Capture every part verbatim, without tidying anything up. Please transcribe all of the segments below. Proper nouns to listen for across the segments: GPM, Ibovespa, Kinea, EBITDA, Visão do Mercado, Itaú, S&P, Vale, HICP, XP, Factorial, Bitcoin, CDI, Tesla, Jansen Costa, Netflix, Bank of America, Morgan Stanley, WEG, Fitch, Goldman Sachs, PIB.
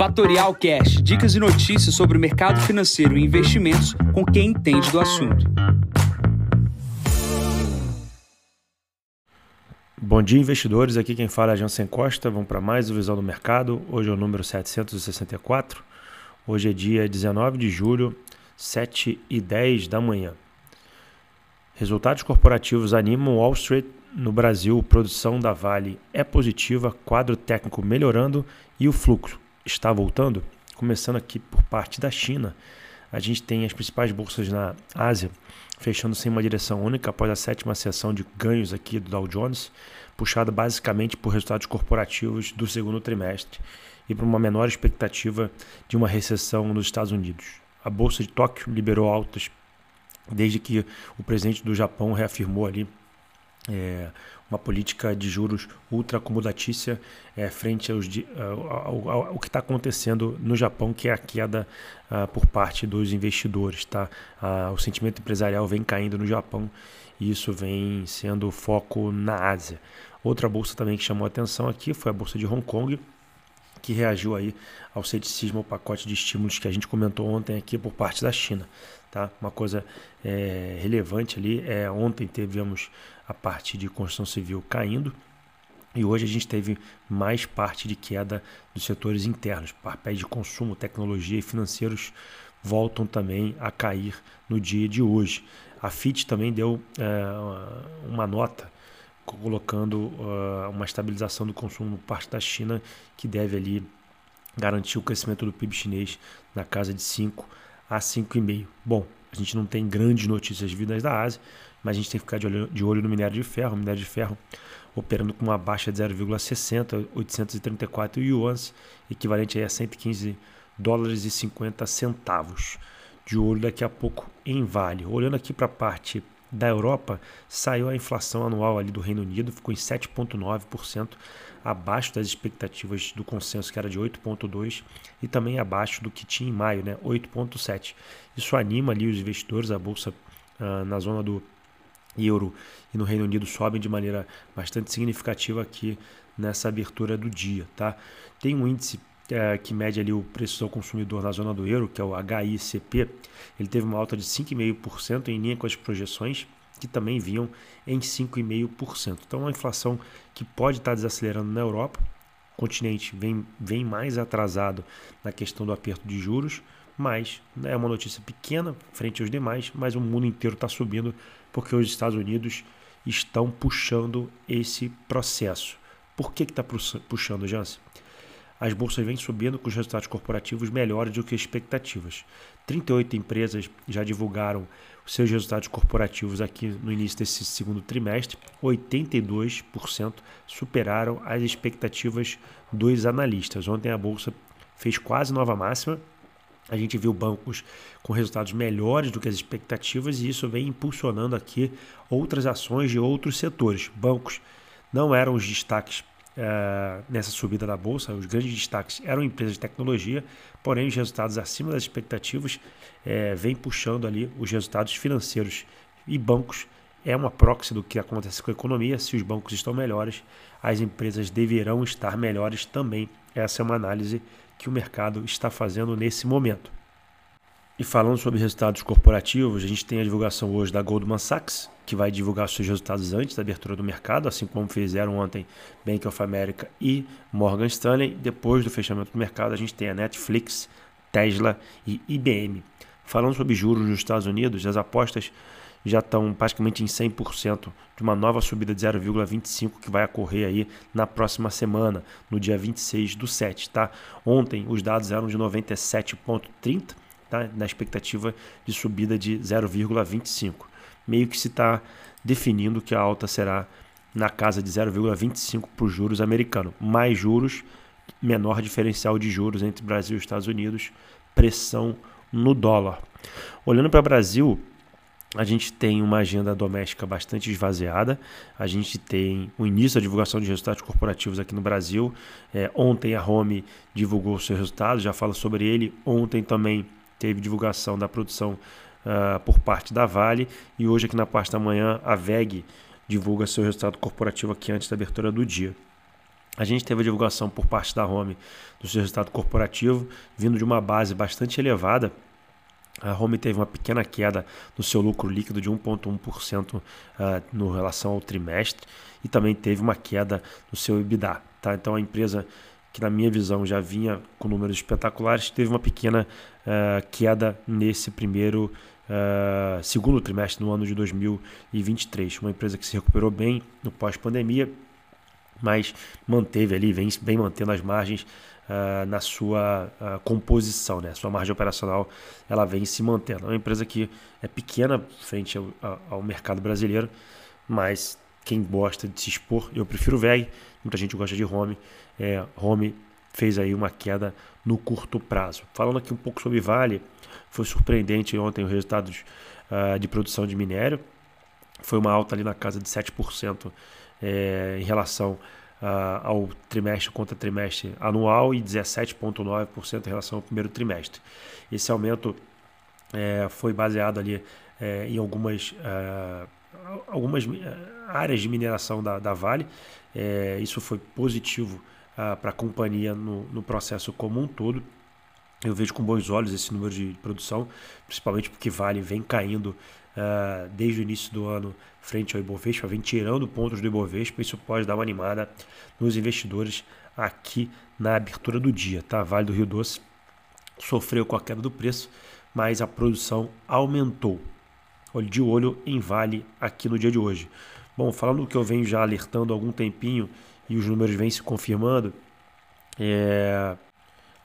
Factorial Cash, dicas e notícias sobre o mercado financeiro e investimentos com quem entende do assunto. Bom dia, investidores. Aqui quem fala é Jansen Costa. Vamos para mais o Visão do Mercado. Hoje é o número setecentos e sessenta e quatro. Hoje é dia dezenove de julho, sete e dez da manhã. Resultados corporativos animam Wall Street. No Brasil, produção da Vale é positiva, quadro técnico melhorando e o fluxo está voltando. Começando aqui por parte da China, a gente tem as principais bolsas na Ásia fechando-se em uma direção única após a sétima sessão de ganhos aqui do Dow Jones, puxada basicamente por resultados corporativos do segundo trimestre e por uma menor expectativa de uma recessão nos Estados Unidos. A bolsa de Tóquio liberou altas desde que o presidente do Japão reafirmou ali É, uma política de juros ultra-acomodatícia é, frente aos, ao, ao, ao que está acontecendo no Japão, que é a queda ah, por parte dos investidores. Tá? Ah, o sentimento empresarial vem caindo no Japão e isso vem sendo foco na Ásia. Outra bolsa também que chamou atenção aqui foi a bolsa de Hong Kong, que reagiu aí ao ceticismo, ao pacote de estímulos que a gente comentou ontem aqui por parte da China. Tá? Uma coisa é, relevante ali, é, ontem tivemos a parte de construção civil caindo e hoje a gente teve mais parte de queda dos setores internos, papéis de consumo, tecnologia e financeiros voltam também a cair no dia de hoje. A Fitch também deu é, uma nota colocando uh, uma estabilização do consumo por parte da China, que deve ali garantir o crescimento do P I B chinês na casa de cinco a cinco vírgula cinco. Bom, a gente não tem grandes notícias vindas da Ásia, mas a gente tem que ficar de olho, de olho no minério de ferro. O minério de ferro operando com uma baixa de zero vírgula sessenta, oitocentos e trinta e quatro yuans, equivalente a cento e quinze dólares e cinquenta centavos. De olho daqui a pouco em Vale. Olhando aqui para a parte da Europa, saiu a inflação anual ali do Reino Unido, ficou em sete vírgula nove por cento, abaixo das expectativas do consenso, que era de oito vírgula dois por cento, e também abaixo do que tinha em maio, né, oito vírgula sete por cento. Isso anima ali os investidores, a bolsa ah, na zona do euro e no Reino Unido sobem de maneira bastante significativa aqui nessa abertura do dia. Tá? Tem um índice que mede ali o preço ao consumidor na zona do euro, que é o H I C P, ele teve uma alta de cinco vírgula cinco por cento em linha com as projeções, que também vinham em cinco vírgula cinco por cento. Então, uma inflação que pode estar desacelerando na Europa, o continente vem, vem mais atrasado na questão do aperto de juros, mas é uma notícia pequena frente aos demais, mas o mundo inteiro está subindo, porque os Estados Unidos estão puxando esse processo. Por que está puxando, Jansen? As bolsas vêm subindo com os resultados corporativos melhores do que expectativas. trinta e oito empresas já divulgaram seus resultados corporativos aqui no início desse segundo trimestre. oitenta e dois por cento superaram as expectativas dos analistas. Ontem a bolsa fez quase nova máxima. A gente viu bancos com resultados melhores do que as expectativas e isso vem impulsionando aqui outras ações de outros setores. Bancos não eram os destaques Uh, nessa subida da bolsa, os grandes destaques eram empresas de tecnologia, porém os resultados acima das expectativas é, vem puxando ali os resultados financeiros e bancos é uma proxy do que acontece com a economia. Se os bancos estão melhores, as empresas deverão estar melhores também. Essa é uma análise que o mercado está fazendo nesse momento. E falando sobre resultados corporativos, a gente tem a divulgação hoje da Goldman Sachs, que vai divulgar seus resultados antes da abertura do mercado, assim como fizeram ontem Bank of America e Morgan Stanley. Depois do fechamento do mercado, a gente tem a Netflix, Tesla e I B M. Falando sobre juros nos Estados Unidos, as apostas já estão praticamente em cem por cento de uma nova subida de zero vírgula vinte e cinco por cento que vai ocorrer aí na próxima semana, no dia vinte e seis do sete. Tá? Ontem os dados eram de noventa e sete vírgula trinta por cento. Tá, na expectativa de subida de zero vírgula vinte e cinco por cento. Meio que se está definindo que a alta será na casa de zero vírgula vinte e cinco por cento para os juros americanos. Mais juros, menor diferencial de juros entre Brasil e Estados Unidos, pressão no dólar. Olhando para o Brasil, a gente tem uma agenda doméstica bastante esvaziada, a gente tem o início da divulgação de resultados corporativos aqui no Brasil. É, ontem a Home divulgou seus resultados, já fala sobre ele. Ontem também teve divulgação da produção uh, por parte da Vale e hoje aqui na parte da manhã a W E G divulga seu resultado corporativo aqui antes da abertura do dia. A gente teve a divulgação por parte da Home do seu resultado corporativo, vindo de uma base bastante elevada. A Home teve uma pequena queda no seu lucro líquido de um vírgula um por cento no relação ao trimestre e também teve uma queda no seu EBITDA. Tá? Então a empresa, que na minha visão já vinha com números espetaculares, teve uma pequena uh, queda nesse primeiro, uh, segundo trimestre no ano de dois mil e vinte e três. Uma empresa que se recuperou bem no pós-pandemia, mas manteve ali, vem, vem mantendo as margens uh, na sua uh, composição, né? Sua margem operacional, ela vem se mantendo. É uma empresa que é pequena frente ao, ao mercado brasileiro, mas quem gosta de se expor, eu prefiro o W E G, muita gente gosta de Home, é, Home fez aí uma queda no curto prazo. Falando aqui um pouco sobre Vale, foi surpreendente ontem os resultados uh, de produção de minério, foi uma alta ali na casa de sete por cento, É, em relação uh, ao trimestre contra trimestre anual e dezessete vírgula nove por cento em relação ao primeiro trimestre. Esse aumento é, foi baseado ali é, em algumas, uh, algumas áreas de mineração da, da Vale. É, isso foi positivo uh, para a companhia no, no processo como um todo. Eu vejo com bons olhos esse número de produção, principalmente porque Vale vem caindo Uh, desde o início do ano frente ao Ibovespa, vem tirando pontos do Ibovespa, isso pode dar uma animada nos investidores aqui na abertura do dia, tá? Vale do Rio Doce sofreu com a queda do preço, mas a produção aumentou. Olho de olho em Vale aqui no dia de hoje. Bom, falando do que eu venho já alertando há algum tempinho e os números vêm se confirmando, é...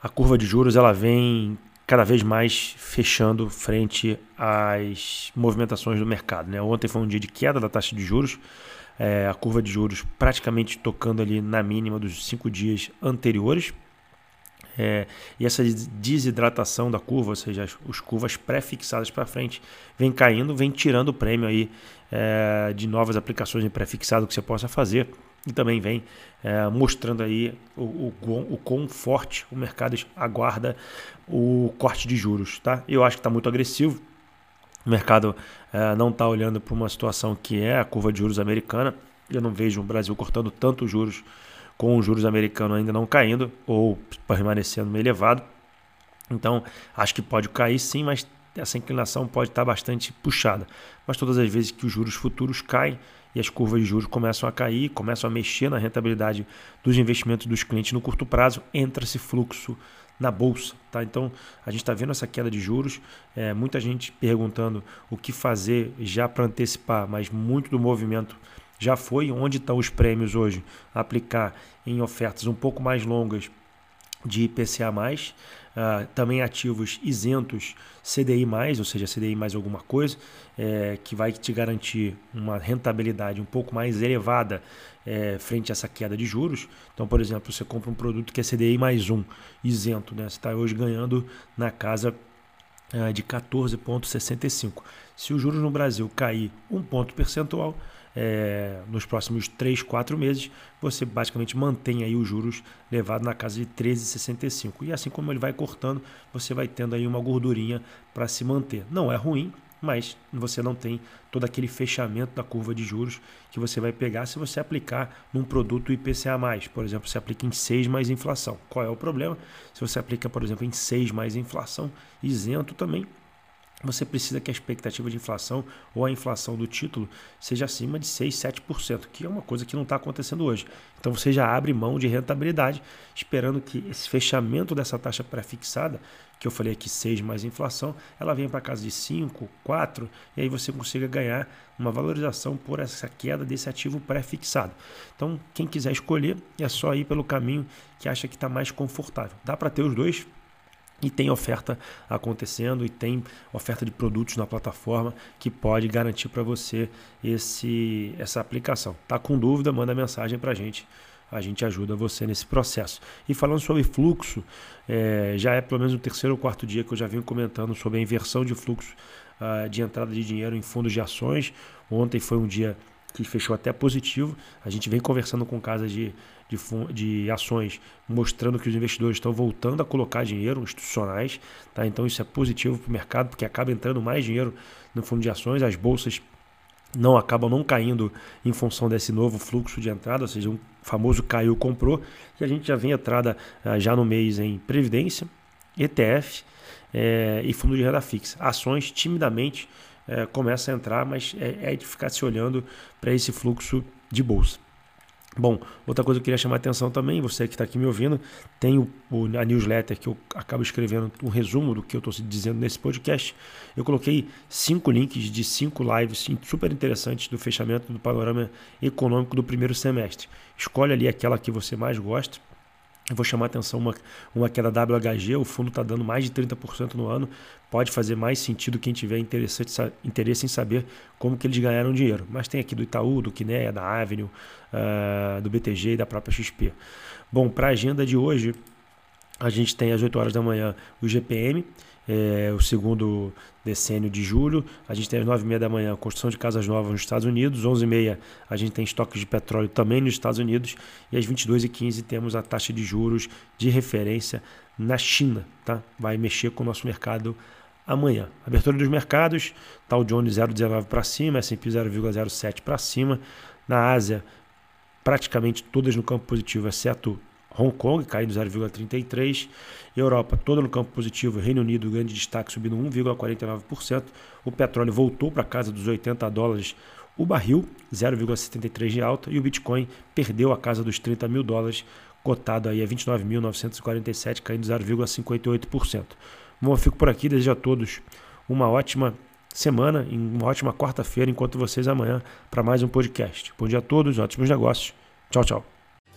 a curva de juros ela vem cada vez mais fechando frente às movimentações do mercado, né? Ontem foi um dia de queda da taxa de juros, é, a curva de juros praticamente tocando ali na mínima dos cinco dias anteriores, é, e essa desidratação da curva, ou seja, as, as curvas pré-fixadas para frente, vem caindo, vem tirando o prêmio aí, é, de novas aplicações em pré-fixado que você possa fazer, e também vem é, mostrando aí o, o, o quão forte o mercado aguarda o corte de juros, tá? Eu acho que está muito agressivo, o mercado é, não está olhando para uma situação que é a curva de juros americana, eu não vejo o Brasil cortando tanto juros com os juros americanos ainda não caindo ou permanecendo meio elevado, então acho que pode cair sim, mas essa inclinação pode estar bastante puxada, mas todas as vezes que os juros futuros caem e as curvas de juros começam a cair, começam a mexer na rentabilidade dos investimentos dos clientes no curto prazo, entra esse fluxo na bolsa, tá? Então a gente está vendo essa queda de juros, é, muita gente perguntando o que fazer já para antecipar, mas muito do movimento já foi. Onde estão os prêmios hoje? Aplicar em ofertas um pouco mais longas de I P C A mais, uh, também ativos isentos C D I mais, ou seja, C D I mais alguma coisa, é, que vai te garantir uma rentabilidade um pouco mais elevada é, frente a essa queda de juros. Então, por exemplo, você compra um produto que é C D I mais um, isento, né? Você está hoje ganhando na casa uh, de quatorze vírgula sessenta e cinco. Se os juros no Brasil cair um ponto percentual, É, nos próximos três, quatro meses, você basicamente mantém aí os juros levados na casa de treze vírgula sessenta e cinco. E assim como ele vai cortando, você vai tendo aí uma gordurinha para se manter. Não é ruim, mas você não tem todo aquele fechamento da curva de juros que você vai pegar se você aplicar num produto I P C A mais. Por exemplo, você aplica em seis mais inflação. Qual é o problema? Se você aplica, por exemplo, em seis mais inflação, isento também, você precisa que a expectativa de inflação ou a inflação do título seja acima de seis, sete por cento, que é uma coisa que não está acontecendo hoje. Então você já abre mão de rentabilidade, esperando que esse fechamento dessa taxa pré-fixada, que eu falei aqui seis mais inflação, ela venha para casa de cinco, quatro, e aí você consiga ganhar uma valorização por essa queda desse ativo pré-fixado. Então quem quiser escolher é só ir pelo caminho que acha que está mais confortável. Dá para ter os dois? E tem oferta acontecendo e tem oferta de produtos na plataforma que pode garantir para você esse, essa aplicação. Tá com dúvida? Manda mensagem para a gente, a gente ajuda você nesse processo. E falando sobre fluxo, é, já é pelo menos o terceiro ou quarto dia que eu já venho comentando sobre a inversão de fluxo uh, de entrada de dinheiro em fundos de ações. Ontem foi um dia que fechou até positivo, a gente vem conversando com casas de, de, de ações, mostrando que os investidores estão voltando a colocar dinheiro, institucionais, tá? Então isso é positivo para o mercado, porque acaba entrando mais dinheiro no fundo de ações, as bolsas não acabam não caindo em função desse novo fluxo de entrada, ou seja, um famoso caiu, comprou, e a gente já vem entrada já no mês em previdência, E T F é, e fundo de renda fixa. Ações timidamente é, começa a entrar, mas é, é de ficar se olhando para esse fluxo de bolsa. Bom, outra coisa que eu queria chamar a atenção também, você que está aqui me ouvindo, tem o, o, a newsletter que eu acabo escrevendo um resumo do que eu estou dizendo nesse podcast. Eu coloquei cinco links de cinco lives super interessantes do fechamento do panorama econômico do primeiro semestre. Escolhe ali aquela que você mais gosta. Eu vou chamar a atenção uma, uma que é da W H G, o fundo está dando mais de trinta por cento no ano, pode fazer mais sentido quem tiver interessante, interesse em saber como que eles ganharam dinheiro. Mas tem aqui do Itaú, do Kinea, da Avenue, uh, do B T G e da própria X P. Bom, para a agenda de hoje, a gente tem às oito horas da manhã o G P M, é, o segundo decênio de julho. A gente tem às nove e meia da manhã a construção de casas novas nos Estados Unidos. onze e meia a gente tem estoques de petróleo também nos Estados Unidos. E às vinte e duas e quinze temos a taxa de juros de referência na China. Tá? Vai mexer com o nosso mercado amanhã. Abertura dos mercados, Dow Jones zero vírgula dezenove para cima, S and P zero vírgula zero sete para cima. Na Ásia, praticamente todas no campo positivo, exceto Hong Kong caindo zero vírgula trinta e três por cento, Europa toda no campo positivo, Reino Unido grande destaque subindo um vírgula quarenta e nove por cento, o petróleo voltou para casa dos oitenta dólares o barril, zero vírgula setenta e três por cento de alta, e o Bitcoin perdeu a casa dos trinta mil dólares, cotado aí a vinte e nove mil novecentos e quarenta e sete, caindo zero vírgula cinquenta e oito por cento. Bom, eu fico por aqui, desejo a todos uma ótima semana, uma ótima quarta-feira, encontro vocês amanhã para mais um podcast. Bom dia a todos, ótimos negócios, tchau, tchau.